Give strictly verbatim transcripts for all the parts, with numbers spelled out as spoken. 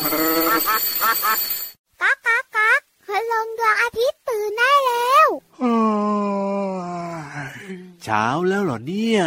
ก๊ากก๊ากก๊ากพลงดวงอาทิตย์ตื่นได้แล้วเช้าแล้วเหรอเนี่ย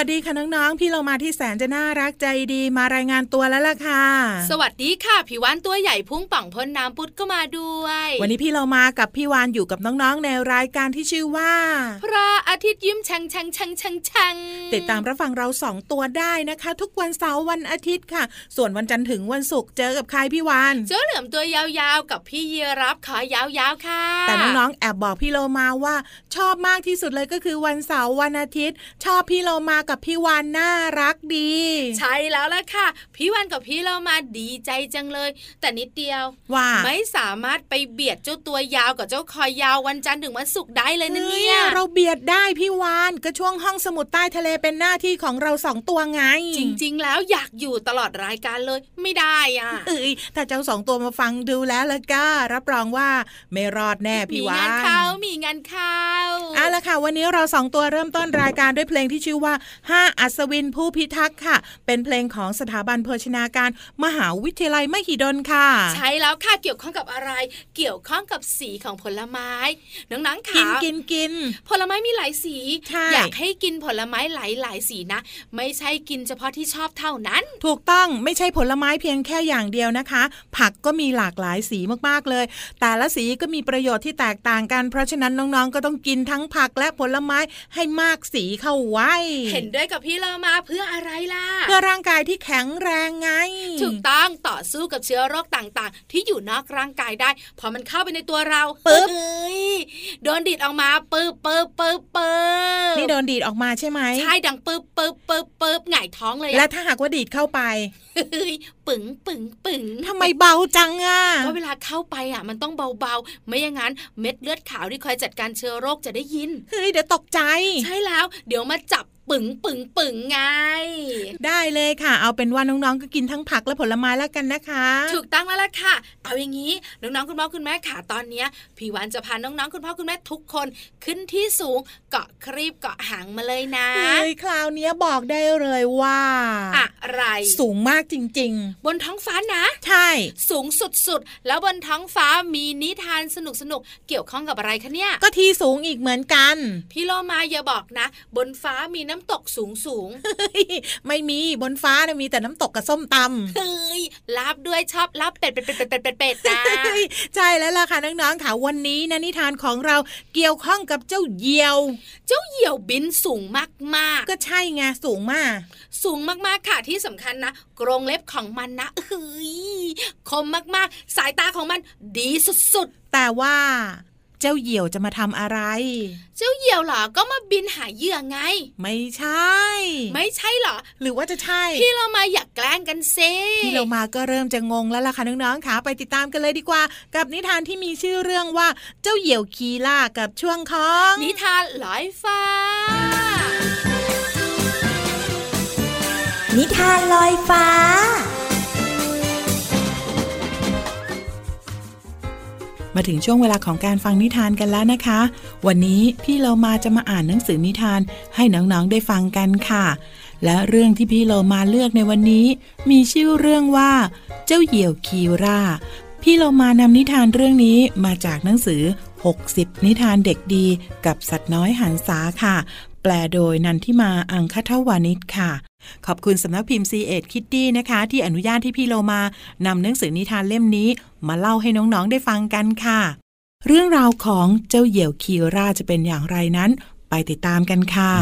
สวัสดีค่ะน้องๆพี่เรามาที่แสนจะน่ารักใจดีมารายงานตัวแล้วล่ะค่ะสวัสดีค่ะพี่วานตัวใหญ่พุ่งป่องพ้นน้ำปุดก็มาด้วยวันนี้พี่เรามากับพี่วานอยู่กับน้องๆในรายการที่ชื่อว่าพระอาทิตย์ยิ้มแฉ่งแฉ่งแฉ่งแฉ่งแฉ่งติดตามรับฟังเราสองตัวได้นะคะทุกวันเสาร์วันอาทิตย์ค่ะส่วนวันจันทร์ถึงวันศุกร์เจอกับใครพี่วานเจ้าเหลือมตัวยาวๆกับพี่เยรับขอยาวๆค่ะแต่น้องๆแอบบอกพี่เรามาว่าชอบมากที่สุดเลยก็คือวันเสาร์วันอาทิตย์ชอบพี่เรามากับพี่วานน่ารักดีใช่แล้วล่ะค่ะพี่วานกับพี่เรามาดีใจจังเลยแต่นิดเดียวว่าไม่สามารถไปเบียดเจ้าตัวยาวกับเจ้าคอยยาววันจันทร์ถึงวันศุกร์ได้เลยนะเนี่ยเราเบียดได้พี่วานก็ช่วงห้องสมุดใต้ทะเลเป็นหน้าที่ของเราสองตัวไงจริงๆแล้วอยากอยู่ตลอดรายการเลยไม่ได้อ่ะเอ้ยถ้าเจ้าสองตัวมาฟังดูแล้วล่ะก็รับรองว่าไม่รอดแน่พี่วานมีงานเข้ามีงานเข้าเอาล่ะค่ะวันนี้เราสองตัวเริ่มต้นรายการด้วยเพลงที่ชื่อว่าห้าอัศวินผู้พิทักษ์ค่ะเป็นเพลงของสถาบันโภชนาการมหาวิทยาลัยมหิดลค่ะใช่แล้วค่ะเกี่ยวข้องกับอะไรเกี่ยวข้องกับสีของผลไม้น้องๆค่ะกินกินผลไม้มีหลายสีอยากให้กินผลไม้หลายๆสีนะไม่ใช่กินเฉพาะที่ชอบเท่านั้นถูกต้องไม่ใช่ผลไม้เพียงแค่อย่างเดียวนะคะผักก็มีหลากหลายสีมากๆเลยแต่ละสีก็มีประโยชน์ที่แตกต่างกันเพราะฉะนั้นน้องๆก็ต้องกินทั้งผักและผลไม้ให้มากสีเข้าไว้เห็นด้วยกับพี่เรามาเพื่ออะไรล่ะเพื่อร่างกายที่แข็งแรงไงถูกต้องต่อสู้กับเชื้อโรคต่างๆที่อยู่นอกร่างกายได้พอมันเข้าไปในตัวเราปึ๊บโดนดีดออกมาปึ๊บปึ๊บปึ๊บปึ๊บนี่โดนดีดออกมาใช่ไหมใช่ดังปึ๊บปึ๊บปึ๊บปึ๊บหงายท้องเลยและถ้าหากว่าดีดเข้าไป ปึ๋งปึ๋งปึ๋งทำไมเบาจังอ่ะก็เวลาเข้าไปอ่ะมันต้องเบาๆไม่อย่างนั้นเม็ดเลือดขาวที่คอยจัดการเชื้อโรคจะได้ยินเฮ้ยเดี๋ยวตกใจใช่แล้วเดี๋ยวมาจับปึ๋งปึ๋งปึ๋งไงได้เลยค่ะเอาเป็นว่าน้องๆก็กินทั้งผักและผลไม้แล้วกันนะคะถูกต้องแล้วล่ะค่ะเอาอย่างนี้น้องๆคุณพ่อคุณแม่ค่ะตอนนี้พี่วันจะพาน้องๆคุณพ่อคุณแม่ทุกคนขึ้นที่สูงเกาะครีบเกาะหางมาเลยนะเฮ้ยคราวนี้บอกได้เลยว่าอะไรสูงมากจริงๆบนท้องฟ้านะใช่สูงสุดๆแล้วบนท้องฟ้ามีนิทานสนุกๆเกี่ยวข้องกับอะไรคะเนี่ยก็ที่สูงอีกเหมือนกันพี่โลมาอย่าบอกนะบนฟ้ามีน้ำตกสูงสูง ไม่มีบนฟ้านะมีแต่น้ำตกกับส้มตำเฮ้ยลาบด้วยชอบลาบเป็ดเป็ดเป็ดเป็ดเป็ดเป็ดเป็ดนะ ใช่แล้วล่ะค่ะน้องๆค่ะวันนี้นะนิทานของเราเกี่ยวข้องกับเจ้าเหยี่ยวเจ้าเหยี่ยวบินสูงมากมากก็ใช่ไงสูงมากสูงมากๆค่ะที่สำคัญนะกรงเล็บของมันนะเฮ้ยคมมากๆสายตาของมันดีสุดๆแต่ว่าเจ้าเหยี่ยวจะมาทำอะไรเจ้าเหยี่ยวเหรอก็มาบินหาเหยื่อไงไม่ใช่ไม่ใช่เหรอหรือว่าจะใช่พี่เรามาอยากแกล้งกันเซ่พี่เรามาก็เริ่มจะงงแล้วล่ะค่ะน้องๆค่ะไปติดตามกันเลยดีกว่ากับนิทานที่มีชื่อเรื่องว่าเจ้าเหยี่ยวคีล่ากับช่วงของนิทานลอยฟ้านิทานลอยฟ้ามาถึงช่วงเวลาของการฟังนิทานกันแล้วนะคะวันนี้พี่เรามาจะมาอ่านหนังสือนิทานให้น้องๆได้ฟังกันค่ะและเรื่องที่พี่เรามาเลือกในวันนี้มีชื่อเรื่องว่าเจ้าเหยี่ยวคีล่าพี่เรามานำนิทานเรื่องนี้มาจากหนังสือหกสิบนิทานเด็กดีกับสัตว์น้อยหันษาค่ะแปลโดยนันทิมาอังคทวานิชค่ะขอบคุณสำนักพิมพ์ ซี เอ็ด Kitty นะคะที่อนุญาตให้พี่โลมานำหนังสือนิทานเล่มนี้มาเล่าให้น้องๆได้ฟังกันค่ะเรื่องราวของเจ้าเหยี่ยวคีล่าจะเป็นอย่างไรนั้นไปติดตามกันค่ะ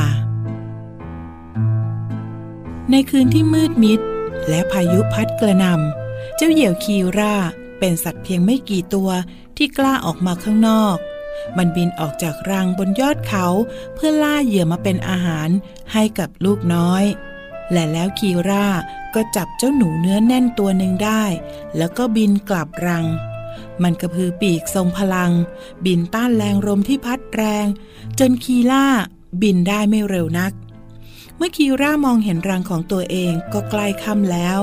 ในคืนที่มืดมิดและพายุพัดกระหน่ำเจ้าเหยี่ยวคีล่าเป็นสัตว์เพียงไม่กี่ตัวที่กล้าออกมาข้างนอกมันบินออกจากรังบนยอดเขาเพื่อล่าเหยื่อมาเป็นอาหารให้กับลูกน้อยและแล้วคีล่าก็จับเจ้าหนูเนื้อแน่นตัวหนึ่งได้แล้วก็บินกลับรังมันกระพือปีกทรงพลังบินต้านแรงลมที่พัดแรงจนคีล่าบินได้ไม่เร็วนักเมื่อคีล่ามองเห็นรังของตัวเองก็ใกล้ค่ำแล้ว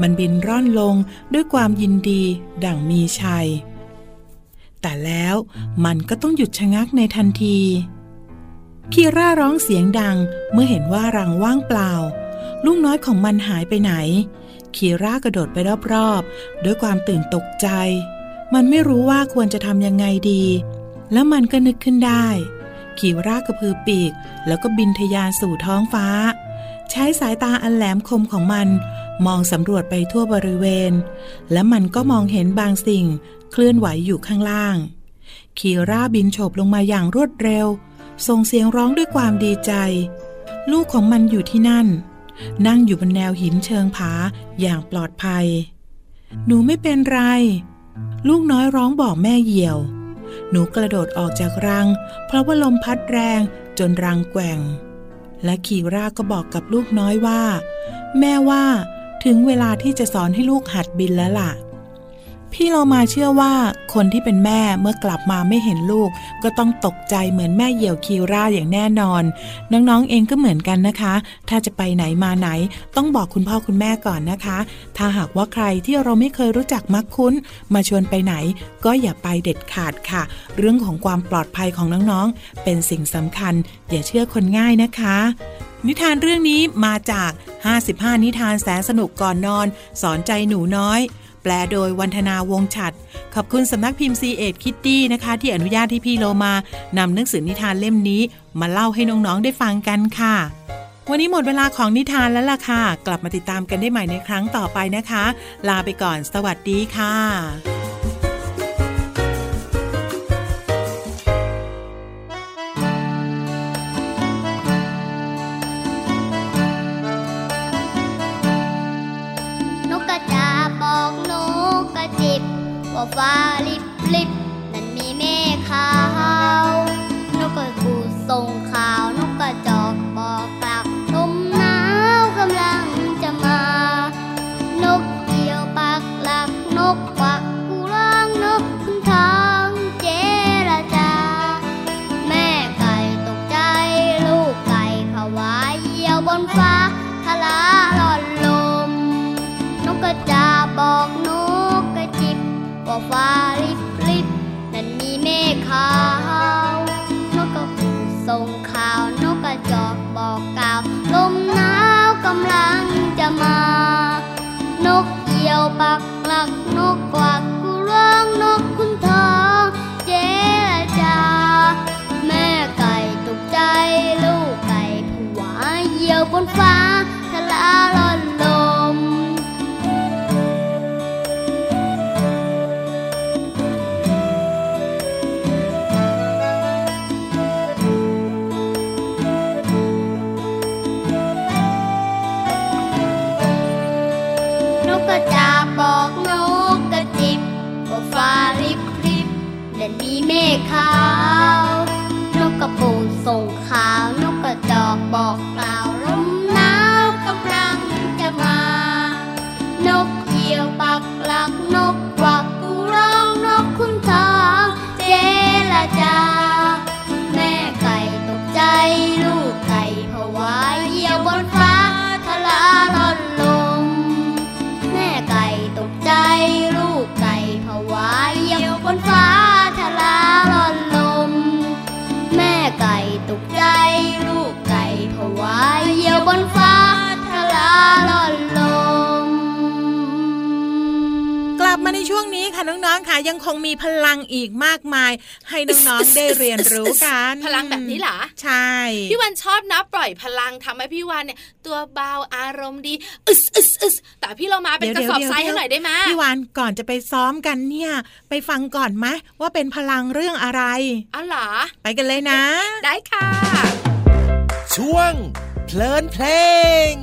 มันบินร่อนลงด้วยความยินดีดั่งมีชัยแต่แล้วมันก็ต้องหยุดชะงักในทันทีคีล่าร้องเสียงดังเมื่อเห็นว่ารังว่างเปล่าลูกน้อยของมันหายไปไหนคีล่ากระโดดไปรอบๆด้วยความตื่นตกใจมันไม่รู้ว่าควรจะทำยังไงดีแล้วมันก็นึกขึ้นได้คีล่ากระพือปีกแล้วก็บินทะยานสู่ท้องฟ้าใช้สายตาอันแหลมคมของมันมองสำรวจไปทั่วบริเวณและมันก็มองเห็นบางสิ่งเคลื่อนไหวอยู่ข้างล่างคีล่าบินโฉบลงมาอย่างรวดเร็วส่งเสียงร้องด้วยความดีใจลูกของมันอยู่ที่นั่นนั่งอยู่บนแนวหินเชิงผาอย่างปลอดภัยหนูไม่เป็นไรลูกน้อยร้องบอกแม่เหยี่ยวหนูกระโดดออกจากรังเพราะว่าลมพัดแรงจนรังแกว่งและคีล่าก็บอกกับลูกน้อยว่าแม่ว่าถึงเวลาที่จะสอนให้ลูกหัดบินแล้วล่ะพี่เรามาเชื่อว่าคนที่เป็นแม่เมื่อกลับมาไม่เห็นลูกก็ต้องตกใจเหมือนแม่เหยี่ยวคีล่าอย่างแน่นอนน้องๆเองก็เหมือนกันนะคะถ้าจะไปไหนมาไหนต้องบอกคุณพ่อคุณแม่ก่อนนะคะถ้าหากว่าใครที่เราไม่เคยรู้จักมักคุ้นมาชวนไปไหนก็อย่าไปเด็ดขาดค่ะเรื่องของความปลอดภัยของน้องๆเป็นสิ่งสำคัญอย่าเชื่อคนง่ายนะคะนิทานเรื่องนี้มาจากห้าสิบห้านิทานแสนสนุกก่อนนอนสอนใจหนูน้อยแปลโดยวันธนาวงศ์ฉัตรขอบคุณสำนักพิมพ์ ซี เอ็ด Kitty นะคะที่อนุญาตให้พี่โลมานำหนังสือนิทานเล่มนี้มาเล่าให้น้องๆได้ฟังกันค่ะวันนี้หมดเวลาของนิทานแล้วล่ะค่ะกลับมาติดตามกันได้ใหม่ในครั้งต่อไปนะคะลาไปก่อนสวัสดีค่ะฟ้าลิบลิบนั้นมีเมฆขาวนกกระกูส่งข่าวนกกระจอกบอกกลับลมหนาวกำลังจะมานก นั้นมีเมฆขาวนกกระปูส่งขาวนกกระจอกบอกกล่าวลมหนาวกำลังจะมานกเหยี่ยวปักหลักนกกวักกูร้องนกขุนทองเจรจาแม่ไก่ตกใจลูกไก่ผวาเหยี่ยวบนฟ้าทะลาร่อนลมแม่ไก่ตกใจลูกไก่ผวาเหยี่ยวบนฟ้าทะลาร่อนลมแม่ไก่ตกใจลูกไก่ผวาเหยี่ยวบนฟ้าทะลาร่อนลมกลับมาในช่วงนี้ค่ะน้องๆค่ะยังคงมีพลังอีกมากมายให้น้องๆ ได้เรียนรู้กันพลังแบบนี้เหรอใช่พี่วันชอบนะปล่อยพลังทำให้พี่วันเนี่ยตัวเบาอารมณ์ดีอึสๆๆแต่พี่เรามาเป็นกระสอบทรายให้หน่อยได้มั้ยพี่วันก่อนจะไปซ้อมกันเนี่ยไปฟังก่อนมั้ยว่าเป็นพลังเรื่องอะไรอ๋อเหรอไปกันเลยนะได้ค่ะช่วงเพลินเพลง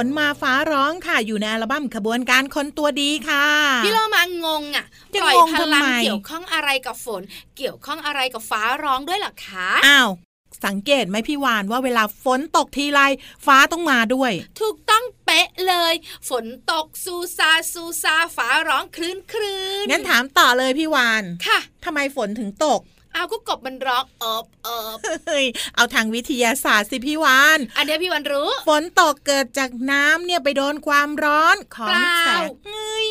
ฝนมาฟ้าร้องค่ะอยู่ในอัลบั้มขบวนการคนตัวดีค่ะพี่โลมางงอ่ะปล่อยพลังเกี่ยวข้องอะไรกับฝนเกี่ยวข้องอะไรกับฟ้าร้องด้วยหรอคะอ้าวสังเกตไหมพี่วานว่าเวลาฝนตกทีไรฟ้าต้องมาด้วยถูกต้องเป๊ะเลยฝนตกซูซาซูซาฟ้าร้องครื้นครื้นงั้นถามต่อเลยพี่วานค่ะทำไมฝนถึงตกเอาก็กบมันร้องเอิบเอิบเอาทางวิทยาศาสตร์สิพี่วานอันเนี้ยพี่วานรู้ฝนตกเกิดจากน้ำเนี่ยไปโดนความร้อนของแสงเงย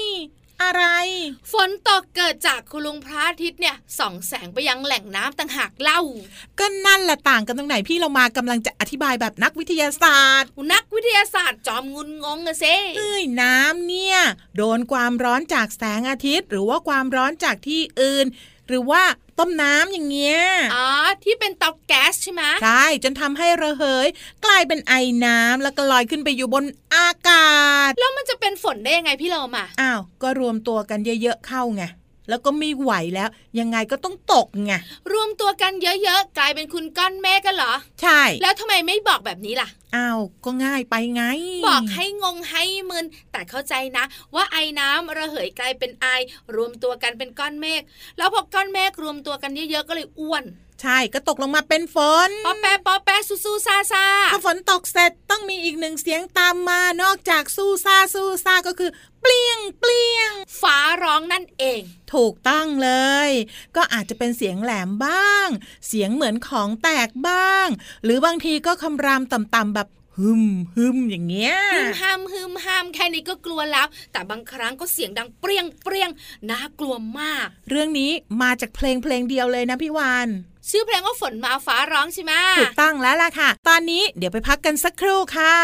อะไรฝนตกเกิดจากคุณลุงพระอาทิตย์เนี่ยส่องแสงไปยังแหล่งน้ำต่างหากเล่าก็นั่นแหละต่างกันตรงไหนพี่เรามากำลังจะอธิบายแบบนักวิทยาศาสตร์นักวิทยาศาสตร์จอมงุนงงอะเซ่เอ้ยน้ำเนี่ยโดนความร้อนจากแสงอาทิตย์หรือว่าความร้อนจากที่อื่นหรือว่าต้มน้ำอย่างเงี้ยอ๋อที่เป็นเตาแก๊สใช่ไหมใช่จนทำให้ระเหยกลายเป็นไอน้ำแล้วก็ลอยขึ้นไปอยู่บนอากาศแล้วมันจะเป็นฝนได้ยังไงพี่เรามาอ้าวก็รวมตัวกันเยอะๆเข้าไง แล้วก็ไม่ไหวแล้วยังไงก็ต้องตกไงรวมตัวกันเยอะๆกลายเป็นคุณก้อนเมฆกันเหรอใช่แล้วทำไมไม่บอกแบบนี้ล่ะอ้าวก็ง่ายไปไงบอกให้งงให้มึนแต่เข้าใจนะว่าไอน้ำระเหยกลายเป็นไอรวมตัวกันเป็นก้อนเมฆแล้วพอก้อนเมฆรวมตัวกันเยอะๆก็เลยอ้วนใช่ก็ตกลงมาเป็นฝนปอแปะปอแปะซูซูซาซาพอฝนตกเสร็จต้องมีอีกหนึ่งเสียงตามมานอกจากซูซาซูซาก็คือเปลี่ยงเปลี่ยงฟ้าร้องนั่นเองถูกต้องเลยก็อาจจะเป็นเสียงแหลมบ้างเสียงเหมือนของแตกบ้างหรือบางทีก็คำรามต่ำๆแบบฮึมฮึมอย่างเงี้ยฮึมห้ามฮึมห้ามแค่นี้ก็กลัวแล้วแต่บางครั้งก็เสียงดังเปรี้ยงเปรี้ยงน่ากลัวมากเรื่องนี้มาจากเพลงเพลงเดียวเลยนะพี่วานชื่อเพลงว่าฝนมาฟ้าร้องใช่ไหมถูกต้องแล้วล่ะค่ะตอนนี้เดี๋ยวไปพักกันสักครู่ค่ะ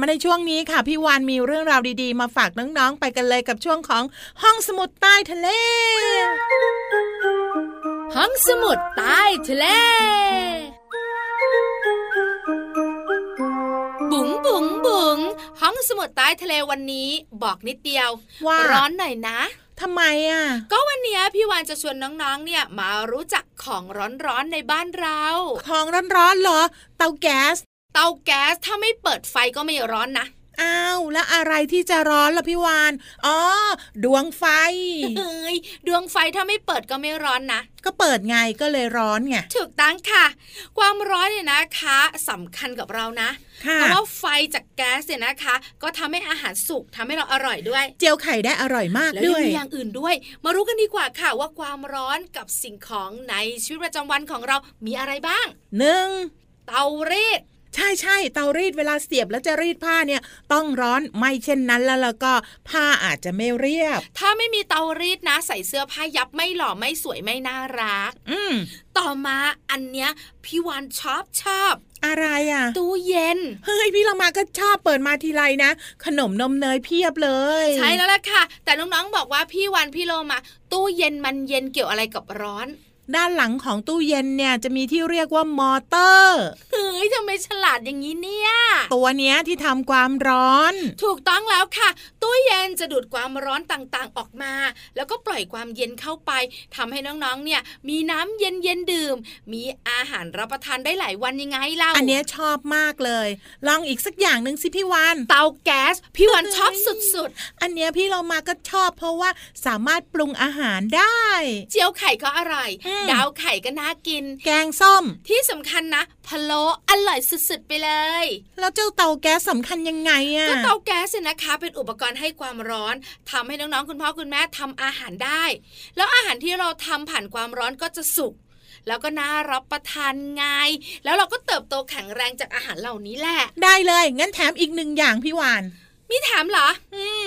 มาในช่วงนี้ค่ะพี่วานมีเรื่องราวดีๆมาฝากน้องๆไปกันเลยกับช่วงของห้องสมุดใต้ทะเลห้องสมุดใต้ทะเลบุ๋งบุ๋งบุ๋งห้องสมุด วจใต้ทะเลวันนี้บอกนิดเดียวว่าร้อนหน่อยนะทำไมอ่ะก็วันนี้พี่วานจะชวนน้องๆเนี่ยมารู้จักของร้อนๆในบ้านเราของร้อนๆเหรอเตาแก๊สเตาแก๊สถ้าไม่เปิดไฟก็ไม่ร้อนนะอ้าวแล้วอะไรที่จะร้อนล่ะพี่วานอ๋อดวงไฟเฮ้ยดวงไฟถ้าไม่เปิดก็ไม่ร้อนนะก็เปิดไงก็เลยร้อนไงถูกต้องค่ะความร้อนเนี่ยนะคะสำคัญกับเรานะเพราะว่าไฟจากแก๊สเนี่ยนะคะก็ทำให้อาหารสุกทำให้เราอร่อยด้วยเจียวไข่ได้อร่อยมากแล้วยังมีอย่างอื่นด้วยมารู้กันดีกว่าค่ะว่าความร้อนกับสิ่งของในชีวิตประจำวันของเรามีอะไรบ้างหนึ่งเตารีดใช่ๆเตารีดเวลาเสียบแล้วจะรีดผ้าเนี่ยต้องร้อนไม่เช่นนั้นแล้วแล้วก็ผ้าอาจจะไม่เรียบถ้าไม่มีเตารีดนะใส่เสื้อผ้ายับไม่หล่อไม่สวยไม่น่ารักอืมต่อมาอันเนี้ยพี่วานชอบชอบอะไรอ่ะตู้เย็นเฮ้ยพี่เรามาก็ชอบเปิดมาทีไรนะขนมนมเนยเพียบเลยใช่แล้วล่ะค่ะแต่น้องๆบอกว่าพี่วานพี่โลมาตู้เย็นมันเย็นเกี่ยวอะไรกับร้อนด้านหลังของตู้เย็นเนี่ยจะมีที่เรียกว่ามอเตอร์เฮ้ยทำไมฉลาดอย่างนี้เนี่ยตัวเนี้ยที่ทำความร้อนถูกต้องแล้วค่ะตู้เย็นจะดูดความร้อนต่างๆออกมาแล้วก็ปล่อยความเย็นเข้าไปทำให้น้องๆเนี่ยมีน้ำเย็นๆดื่มมีอาหารรับประทานได้หลายวันยังไงเล่าอันเนี้ยชอบมากเลยลองอีกสักอย่างนึงสิพี่วานเตาแก๊สพี่วานชอบสุดๆอันเนี้ยพี่เรามาก็ชอบเพราะว่าสามารถปรุงอาหารได้เจียวไข่ก็อร่อยดาวไข่ก็น่ากินแกงส้มที่สำคัญนะพะโล้อร่อยสุดๆไปเลยแล้วเจ้าเตาแก๊สสำคัญยังไงอ่ะก็เตาแก๊สเนี่ยนะคะเป็นอุปกรณ์ให้ความร้อนทำให้น้องๆคุณพ่อคุณแม่ทำอาหารได้แล้วอาหารที่เราทำผ่านความร้อนก็จะสุกแล้วก็น่ารับประทานไงแล้วเราก็เติบโตแข็งแรงจากอาหารเหล่านี้แหละได้เลยงั้นแถมอีกหนึ่งอย่างพี่วานมีแถมเหรออืม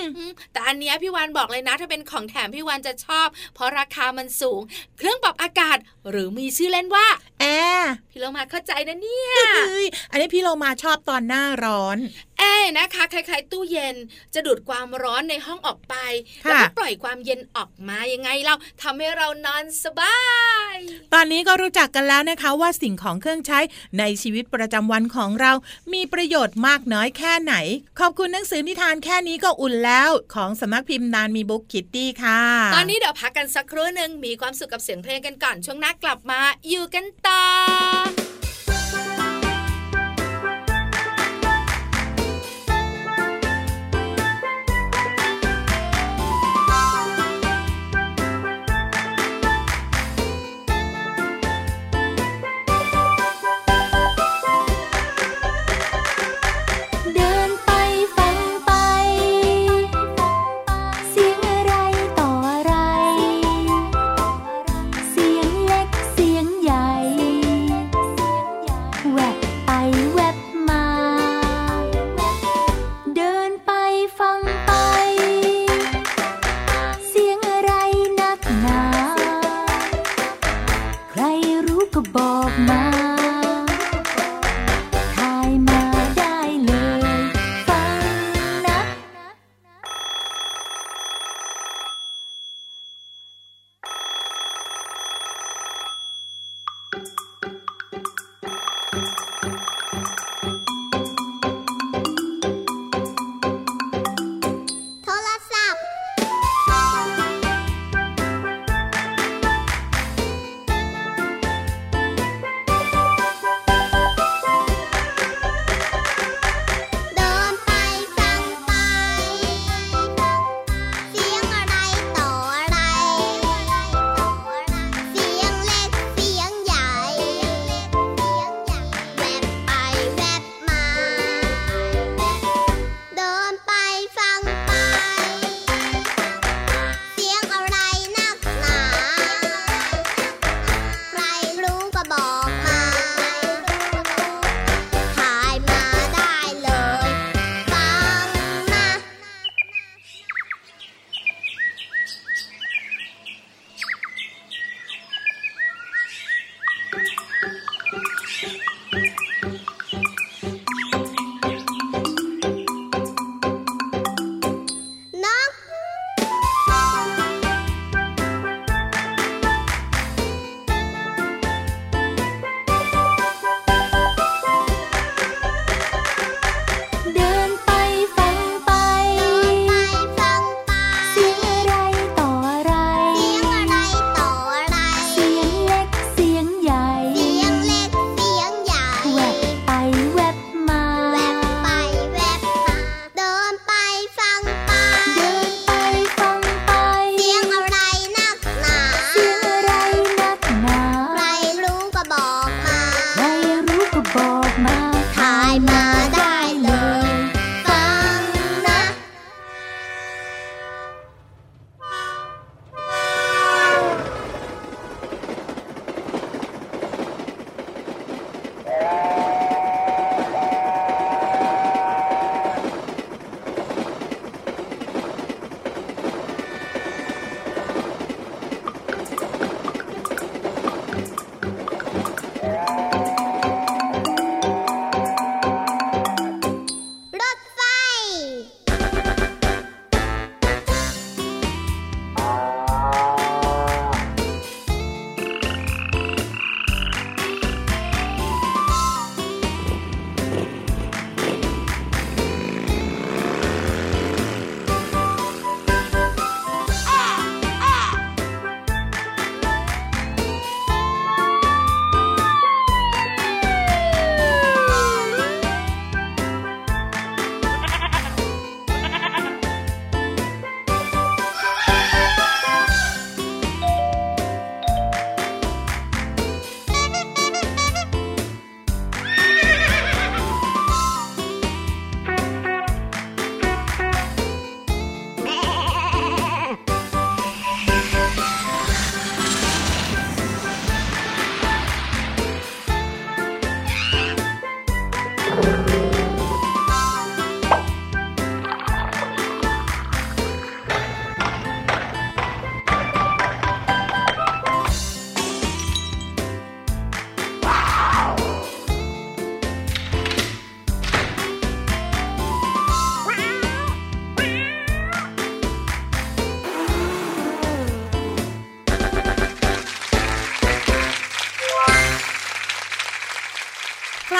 แต่อันเนี้ยพี่วานบอกเลยนะถ้าเป็นของแถมพี่วานจะชอบเพราะราคามันสูงเครื่องปรับอากาศหรือมีชื่อเล่นว่าแอร์พี่โลมาเข้าใจนะเนี่ยอันนี้พี่โลมาชอบตอนหน้าร้อนแอร์นะคะคล้ายๆตู้เย็นจะดูดความร้อนในห้องออกไปแล้วก็ปล่อยความเย็นออกมายังไงเราทำให้เรานอนสบายตอนนี้ก็รู้จักกันแล้วนะคะว่าสิ่งของเครื่องใช้ในชีวิตประจำวันของเรามีประโยชน์มากน้อยแค่ไหนขอบคุณหนังสือนิทานแค่นี้ก็อุ่นแล้วของสำนักพิมพ์นานมีบุ๊กคิตตี้ค่ะตอนนี้เดี๋ยวพักกันสักครู่นึงมีความสุขกับเสียงเพลงกันก่อนช่วงหน้ากลับมาอยู่กันต่อ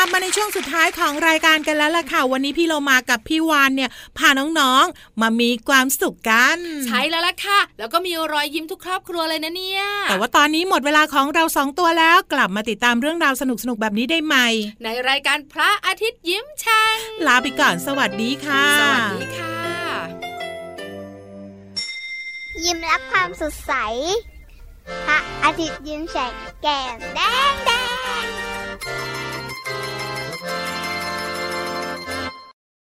บมาในช่วงสุดท้ายของรายการกันแล้วล่ะค่ะวันนี้พี่โลมากับพี่วานเนี่ยพาน้องๆมามีความสุขกันใช่แล้วล่ะค่ะแล้วก็มีรอยยิ้มทุกครอบครัวเลยนะเนี่ยแต่ว่าตอนนี้หมดเวลาของเราสองตัวแล้วกลับมาติดตามเรื่องราวสนุกๆแบบนี้ได้ใหม่ในรายการพระอาทิตย์ยิ้มช่างลาไปก่อนสวัสดีค่ะสวัสดีค่ะยิ้มรับความสดใสพระอาทิตย์ยิ้มแฉกแก้มแดง